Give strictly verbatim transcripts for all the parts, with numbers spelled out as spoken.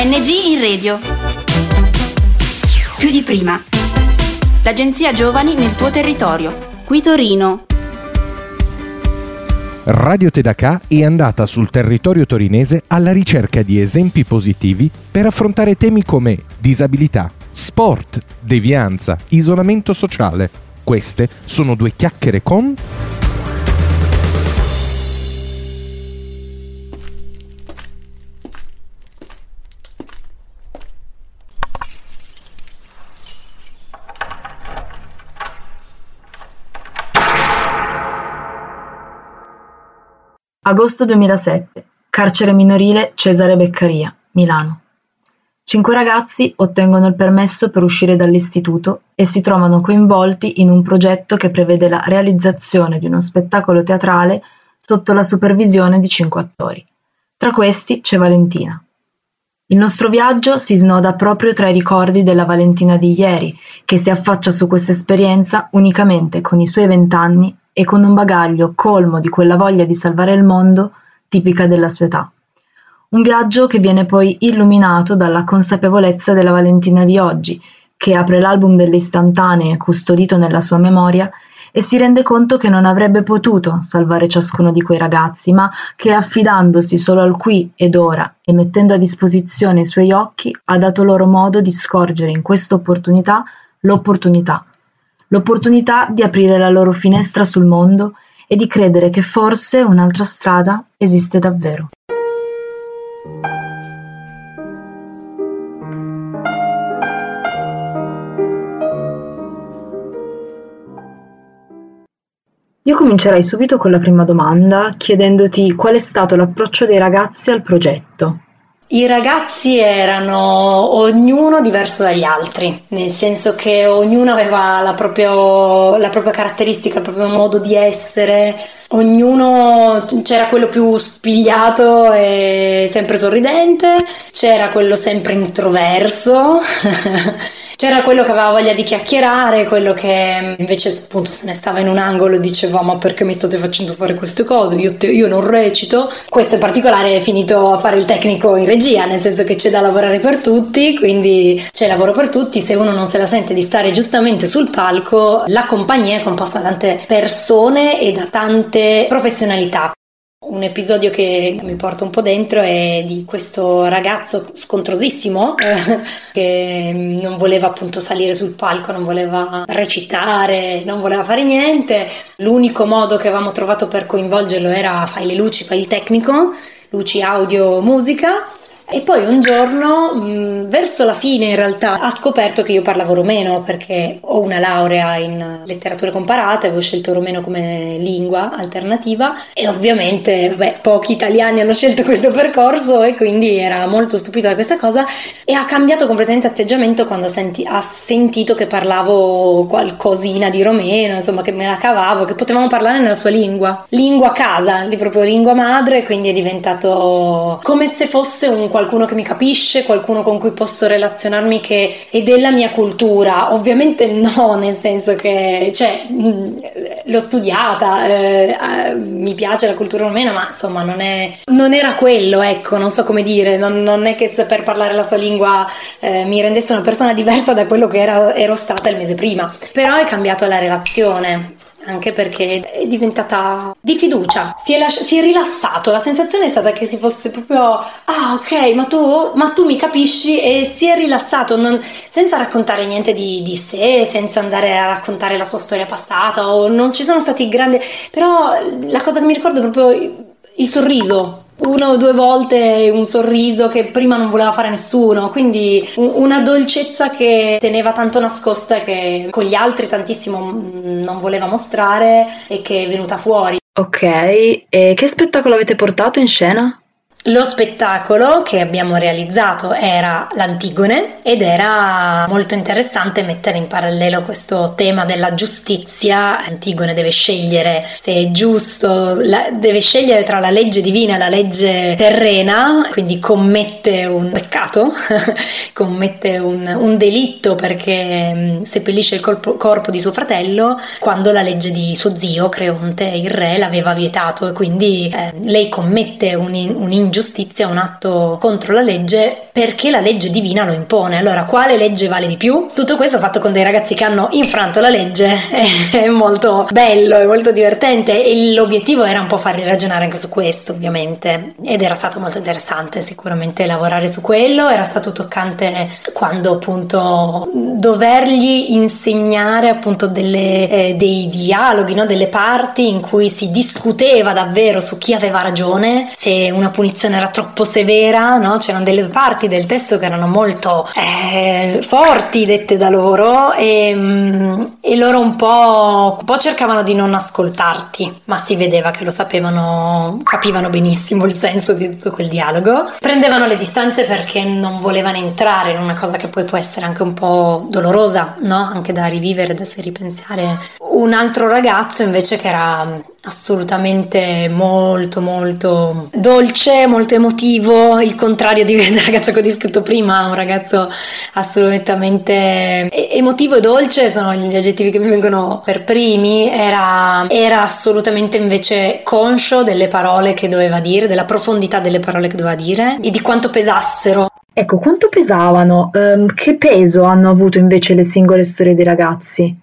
A N G in radio. Più di prima. L'Agenzia Giovani nel tuo territorio. Qui Torino. Radio Tedacà è andata sul territorio torinese alla ricerca di esempi positivi per affrontare temi come disabilità, sport, devianza, isolamento sociale. Queste sono due chiacchiere con... Agosto duemilasette, carcere minorile Cesare Beccaria, Milano. Cinque ragazzi ottengono il permesso per uscire dall'istituto e si trovano coinvolti in un progetto che prevede la realizzazione di uno spettacolo teatrale sotto la supervisione di cinque attori. Tra questi c'è Valentina. Il nostro viaggio si snoda proprio tra i ricordi della Valentina di ieri, che si affaccia su questa esperienza unicamente con i suoi vent'anni e con un bagaglio colmo di quella voglia di salvare il mondo tipica della sua età. Un viaggio che viene poi illuminato dalla consapevolezza della Valentina di oggi, che apre l'album delle istantanee custodito nella sua memoria e si rende conto che non avrebbe potuto salvare ciascuno di quei ragazzi, ma che affidandosi solo al qui ed ora e mettendo a disposizione i suoi occhi ha dato loro modo di scorgere in questa opportunità l'opportunità. L'opportunità di aprire la loro finestra sul mondo e di credere che forse un'altra strada esiste davvero. Io comincerei subito con la prima domanda, chiedendoti qual è stato l'approccio dei ragazzi al progetto. I ragazzi erano ognuno diverso dagli altri, nel senso che ognuno aveva la propria, la propria caratteristica, il proprio modo di essere, ognuno c'era quello più spigliato e sempre sorridente, c'era quello sempre introverso, c'era quello che aveva voglia di chiacchierare, quello che invece appunto se ne stava in un angolo e diceva ma perché mi state facendo fare queste cose, io, te, io non recito. Questo in particolare è finito a fare il tecnico in regia, nel senso che c'è da lavorare per tutti, quindi c'è lavoro per tutti. Se uno non se la sente di stare giustamente sul palco, la compagnia è composta da tante persone e da tante professionalità. Un episodio che mi porta un po' dentro è di questo ragazzo scontrosissimo eh, che non voleva appunto salire sul palco, non voleva recitare, non voleva fare niente. L'unico modo che avevamo trovato per coinvolgerlo era fai le luci, fai il tecnico, luci, audio, musica. E poi un giorno, mh, verso la fine in realtà, ha scoperto che io parlavo romeno, perché ho una laurea in letterature comparate, avevo scelto romeno come lingua alternativa e ovviamente vabbè, pochi italiani hanno scelto questo percorso e quindi era molto stupito da questa cosa e ha cambiato completamente atteggiamento quando ha, senti- ha sentito che parlavo qualcosina di romeno, insomma che me la cavavo, che potevamo parlare nella sua lingua, lingua casa, proprio lingua madre, quindi è diventato come se fosse un qualcuno che mi capisce, qualcuno con cui posso relazionarmi che è della mia cultura. Ovviamente no, nel senso che cioè, l'ho studiata, eh, mi piace la cultura romena, ma insomma non è non era quello, ecco, non so come dire, non, non è che saper parlare la sua lingua eh, mi rendesse una persona diversa da quello che era, ero stata il mese prima. Però è cambiata la relazione, anche perché è diventata di fiducia, si è, lasci- si è rilassato, la sensazione è stata che si fosse proprio ah ok ma tu, ma tu mi capisci, e si è rilassato non, senza raccontare niente di, di sé, senza andare a raccontare la sua storia passata, o non ci sono stati grandi, però la cosa che mi ricordo è proprio il sorriso, una o due volte un sorriso che prima non voleva fare nessuno, quindi una dolcezza che teneva tanto nascosta, che con gli altri tantissimo non voleva mostrare e che è venuta fuori. Ok, e che spettacolo avete portato in scena? Lo spettacolo che abbiamo realizzato era l'Antigone ed era molto interessante mettere in parallelo questo tema della giustizia. Antigone deve scegliere se è giusto, la, deve scegliere tra la legge divina e la legge terrena, quindi commette un peccato, commette un, un delitto perché mh, seppellisce il corpo, corpo di suo fratello quando la legge di suo zio Creonte, il re, l'aveva vietato, e quindi eh, lei commette un, un un'ingiustizia, un atto contro la legge, perché la legge divina lo impone. Allora, quale legge vale di più? Tutto questo fatto con dei ragazzi che hanno infranto la legge è molto bello, è molto divertente, e l'obiettivo era un po' farli ragionare anche su questo, ovviamente, ed era stato molto interessante sicuramente lavorare su quello. Era stato toccante quando appunto dovergli insegnare appunto delle, eh, dei dialoghi, no? Delle parti in cui si discuteva davvero su chi aveva ragione, se una punizione era troppo severa, no? C'erano delle parti del testo che erano molto eh, forti dette da loro, e, e loro un po', un po' cercavano di non ascoltarti, ma si vedeva che lo sapevano, capivano benissimo il senso di tutto quel dialogo, prendevano le distanze perché non volevano entrare in una cosa che poi può essere anche un po' dolorosa, no? Anche da rivivere, da se ripensare. Un altro ragazzo invece che era assolutamente molto molto dolce, molto emotivo, il contrario di, del ragazzo che ho descritto prima, un ragazzo assolutamente emotivo e dolce sono gli aggettivi che mi vengono per primi. Era, era assolutamente invece conscio delle parole che doveva dire, della profondità delle parole che doveva dire e di quanto pesassero. Ecco, quanto pesavano? Um, che peso hanno avuto invece le singole storie dei ragazzi?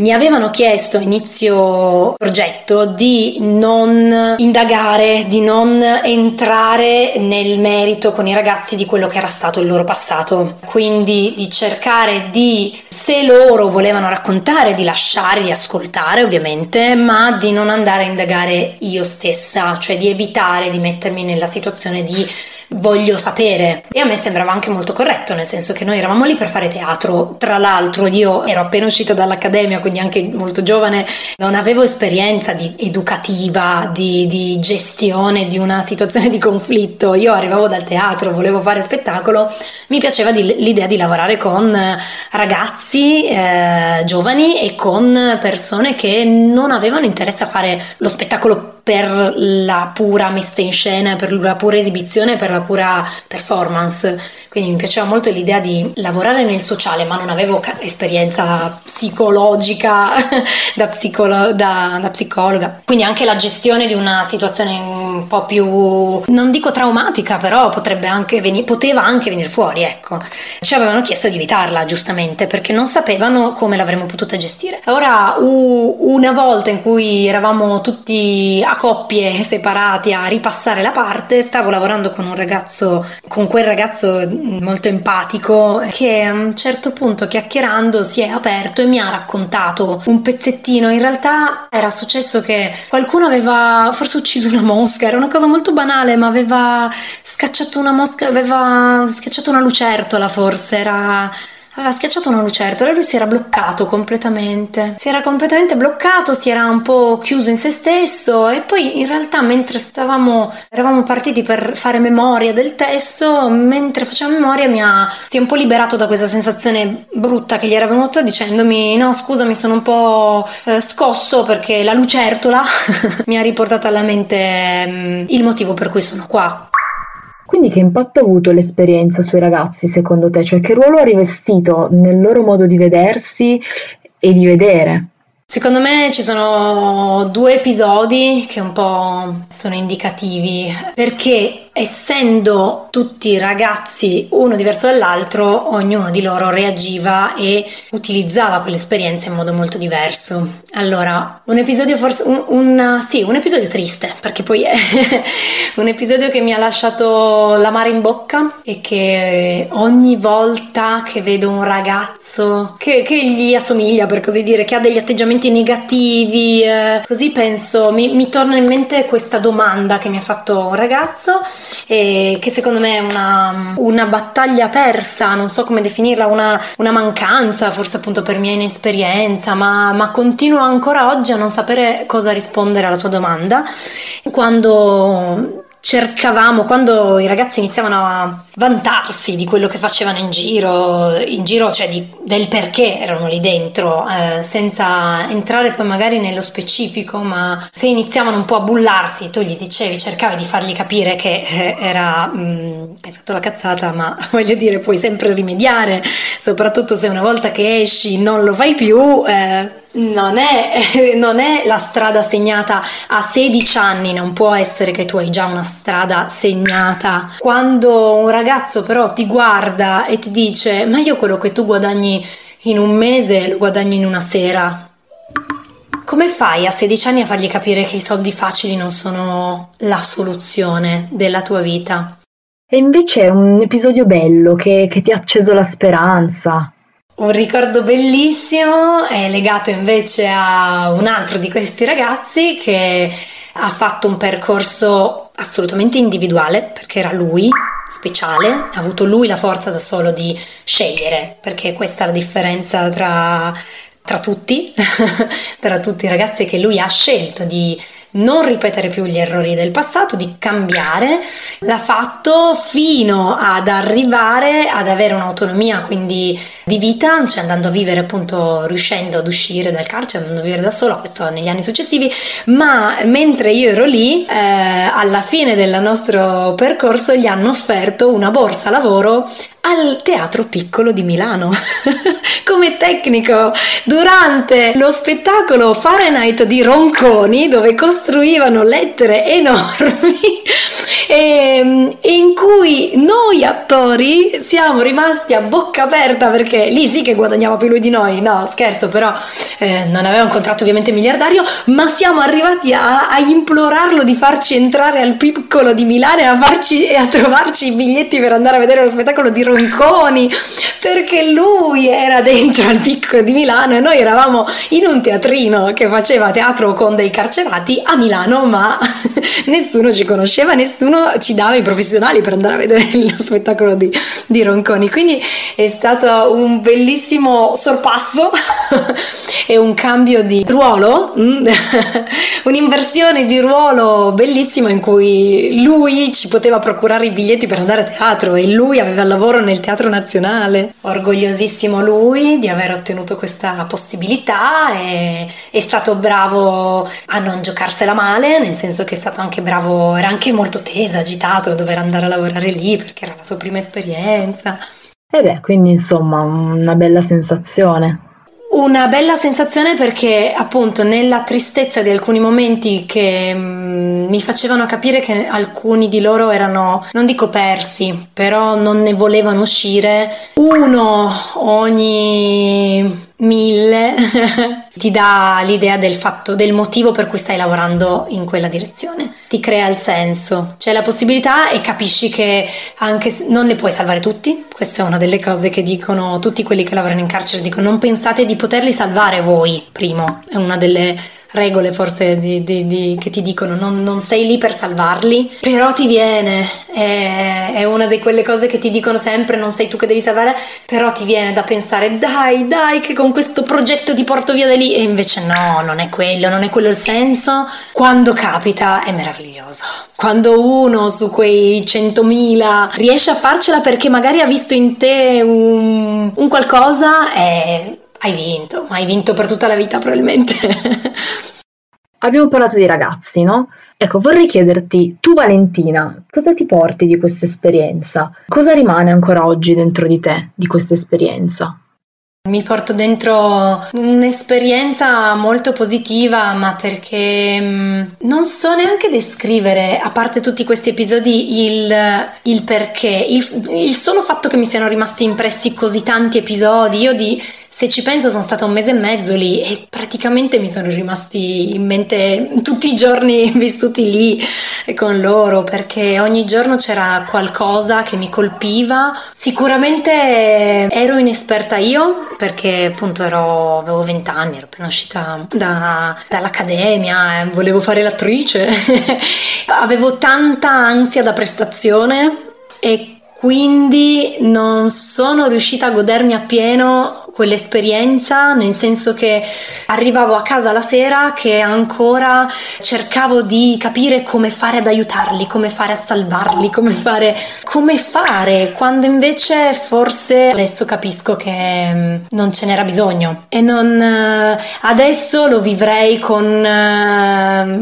Mi avevano chiesto inizio progetto di non indagare, di non entrare nel merito con i ragazzi di quello che era stato il loro passato, quindi di cercare di, se loro volevano raccontare, di lasciare, di ascoltare ovviamente, ma di non andare a indagare io stessa, cioè di evitare di mettermi nella situazione di voglio sapere. E a me sembrava anche molto corretto, nel senso che noi eravamo lì per fare teatro, tra l'altro io ero appena uscita dall'accademia, quindi anche molto giovane, non avevo esperienza di educativa, di, di gestione di una situazione di conflitto. Io arrivavo dal teatro, volevo fare spettacolo, mi piaceva di, l'idea di lavorare con ragazzi eh, giovani e con persone che non avevano interesse a fare lo spettacolo per la pura messa in scena, per la pura esibizione, per la pura performance. Quindi mi piaceva molto l'idea di lavorare nel sociale, ma non avevo esperienza psicologica da, psicolo- da, da psicologa. Quindi anche la gestione di una situazione un po' più, non dico traumatica, però potrebbe anche venire, poteva anche venire fuori, ecco. Ci avevano chiesto di evitarla, giustamente, perché non sapevano come l'avremmo potuta gestire. Ora, una volta in cui eravamo tutti a coppie separati a ripassare la parte, stavo lavorando con un ragazzo, con quel ragazzo molto empatico, che a un certo punto chiacchierando si è aperto e mi ha raccontato un pezzettino. In realtà era successo che qualcuno aveva forse ucciso una mosca, era una cosa molto banale, ma aveva scacciato una mosca, aveva scacciato una lucertola forse, era... aveva schiacciato una lucertola e lui si era bloccato completamente, si era completamente bloccato, si era un po' chiuso in se stesso. E poi in realtà mentre stavamo eravamo partiti per fare memoria del testo, mentre facevo memoria mi ha si è un po' liberato da questa sensazione brutta che gli era venuta, dicendomi no scusa mi sono un po' eh, scosso perché la lucertola mi ha riportato alla mente mh, il motivo per cui sono qua. Quindi che impatto ha avuto l'esperienza sui ragazzi secondo te? Cioè che ruolo ha rivestito nel loro modo di vedersi e di vedere? Secondo me ci sono due episodi che un po' sono indicativi, perché essendo tutti ragazzi uno diverso dall'altro, ognuno di loro reagiva e utilizzava quell'esperienza in modo molto diverso. Allora, un episodio forse un, un sì, un episodio triste, perché poi è un episodio che mi ha lasciato l'amaro in bocca e che ogni volta che vedo un ragazzo che, che gli assomiglia, per così dire, che ha degli atteggiamenti negativi, eh, così penso, mi, mi torna in mente questa domanda che mi ha fatto un ragazzo, e che secondo me è una, una battaglia persa, non so come definirla, una, una mancanza forse appunto per mia inesperienza, ma, ma continuo ancora oggi a non sapere cosa rispondere alla sua domanda. Quando cercavamo, quando i ragazzi iniziavano a vantarsi di quello che facevano in giro, in giro cioè di, del perché erano lì dentro, eh, senza entrare poi magari nello specifico, ma se iniziavano un po' a bullarsi, tu gli dicevi, cercavi di fargli capire che eh, era mh, hai fatto la cazzata, ma voglio dire puoi sempre rimediare, soprattutto se una volta che esci non lo fai più, eh, Non è, non è la strada segnata a sedici anni, non può essere che tu hai già una strada segnata. Quando un ragazzo però ti guarda e ti dice: ma io quello che tu guadagni in un mese lo guadagno in una sera, come fai a sedici anni a fargli capire che i soldi facili non sono la soluzione della tua vita? E invece è un episodio bello che, che ti ha acceso la speranza. Un ricordo bellissimo è legato invece a un altro di questi ragazzi che ha fatto un percorso assolutamente individuale, perché era lui speciale, ha avuto lui la forza da solo di scegliere, perché questa è la differenza tra, tra tutti, tra tutti i ragazzi, che lui ha scelto di non ripetere più gli errori del passato, di cambiare. L'ha fatto fino ad arrivare ad avere un'autonomia, quindi di vita, cioè andando a vivere, appunto, riuscendo ad uscire dal carcere, andando a vivere da solo, questo negli anni successivi. Ma mentre io ero lì, eh, alla fine del nostro percorso gli hanno offerto una borsa lavoro al Teatro Piccolo di Milano come tecnico durante lo spettacolo Fahrenheit di Ronconi, dove costruivano lettere enormi e, in cui noi attori siamo rimasti a bocca aperta, perché lì sì che guadagnava più lui di noi, no scherzo, però eh, non aveva un contratto ovviamente miliardario, ma siamo arrivati a, a implorarlo di farci entrare al Piccolo di Milano e a, farci, e a trovarci i biglietti per andare a vedere lo spettacolo di Ronconi, perché lui era dentro al Piccolo di Milano e noi eravamo in un teatrino che faceva teatro con dei carcerati a Milano, ma nessuno ci conosceva, nessuno ci dava i professionali per andare a vedere lo spettacolo di, di Ronconi. Quindi è stato un bellissimo sorpasso e un cambio di ruolo, un'inversione di ruolo bellissima, in cui lui ci poteva procurare i biglietti per andare a teatro e lui aveva il lavoro nel Teatro Nazionale. Orgogliosissimo lui di aver ottenuto questa possibilità, e è stato bravo a non giocarsela male, nel senso che è stato anche bravo, era anche molto teso, agitato, dover andare a lavorare lì perché era la sua prima esperienza. E beh, quindi insomma una bella sensazione. Una bella sensazione, perché appunto nella tristezza di alcuni momenti che mh, mi facevano capire che alcuni di loro erano, non dico persi, però non ne volevano uscire. Uno ogni mille ti dà l'idea del fatto, del motivo per cui stai lavorando in quella direzione, ti crea il senso, c'è la possibilità, e capisci che anche non le puoi salvare tutti. Questa è una delle cose che dicono tutti quelli che lavorano in carcere, dicono: non pensate di poterli salvare voi, primo, è una delle regole forse di, di, di, che ti dicono, non, non sei lì per salvarli, però ti viene, è, è una di quelle cose che ti dicono sempre, non sei tu che devi salvare, però ti viene da pensare dai dai che con questo progetto ti porto via da lì, e invece no, non è quello, non è quello il senso. Quando capita è meraviglioso, quando uno su quei centomila riesce a farcela perché magari ha visto in te un, un qualcosa, è... Hai vinto, ma hai vinto per tutta la vita probabilmente. Abbiamo parlato di ragazzi, no? Ecco, vorrei chiederti, tu Valentina, cosa ti porti di questa esperienza? Cosa rimane ancora oggi dentro di te, di questa esperienza? Mi porto dentro un'esperienza molto positiva, ma perché mh, non so neanche descrivere, a parte tutti questi episodi, il, il perché. Il, il solo fatto che mi siano rimasti impressi così tanti episodi, io di... Se ci penso sono stata un mese e mezzo lì e praticamente mi sono rimasti in mente tutti i giorni vissuti lì con loro, perché ogni giorno c'era qualcosa che mi colpiva. Sicuramente ero inesperta io, perché appunto ero, avevo vent'anni, ero appena uscita da, dall'accademia, eh, volevo fare l'attrice, avevo tanta ansia da prestazione e quindi non sono riuscita a godermi appieno quell'esperienza, nel senso che arrivavo a casa la sera che ancora cercavo di capire come fare ad aiutarli, come fare a salvarli, come fare, come fare, quando invece forse adesso capisco che non ce n'era bisogno, e non, adesso lo vivrei con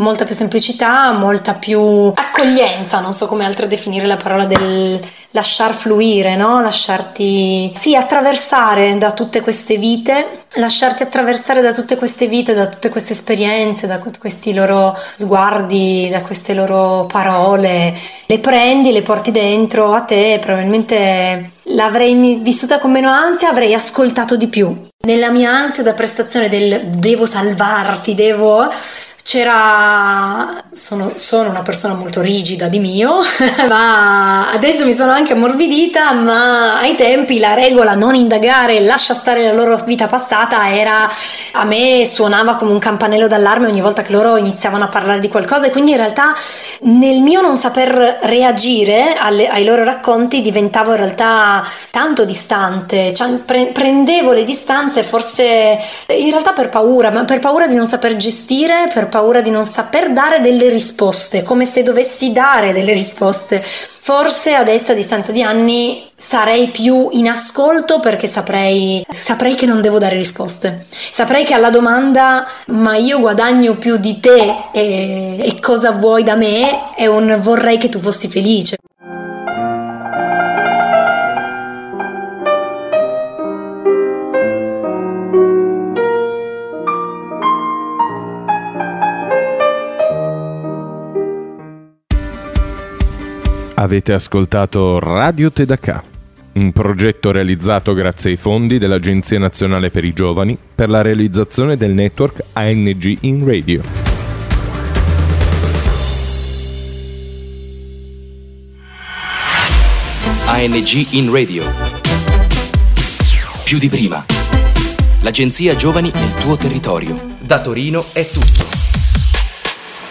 molta più semplicità, molta più accoglienza, non so come altro definire la parola del lasciar fluire, no? Lasciarti sì attraversare da tutte queste vite, lasciarti attraversare da tutte queste vite, da tutte queste esperienze, da questi loro sguardi, da queste loro parole. Le prendi, le porti dentro a te. Probabilmente l'avrei vissuta con meno ansia, avrei ascoltato di più. Nella mia ansia da prestazione del devo salvarti, devo... C'era, sono, sono una persona molto rigida di mio, ma adesso mi sono anche ammorbidita, ma ai tempi la regola non indagare, lascia stare la loro vita passata era, a me suonava come un campanello d'allarme ogni volta che loro iniziavano a parlare di qualcosa, e quindi in realtà nel mio non saper reagire alle, ai loro racconti diventavo in realtà tanto distante, cioè pre- prendevo le distanze forse in realtà per paura, ma per paura di non saper gestire, per paura paura di non saper dare delle risposte, come se dovessi dare delle risposte. Forse adesso a distanza di anni sarei più in ascolto, perché saprei, saprei che non devo dare risposte, saprei che alla domanda ma io guadagno più di te e, e cosa vuoi da me è un vorrei che tu fossi felice. Avete ascoltato Radio Tedacà, un progetto realizzato grazie ai fondi dell'Agenzia Nazionale per i Giovani per la realizzazione del network A N G in Radio. A N G in Radio. Più di prima. L'Agenzia Giovani nel tuo territorio. Da Torino è tutto.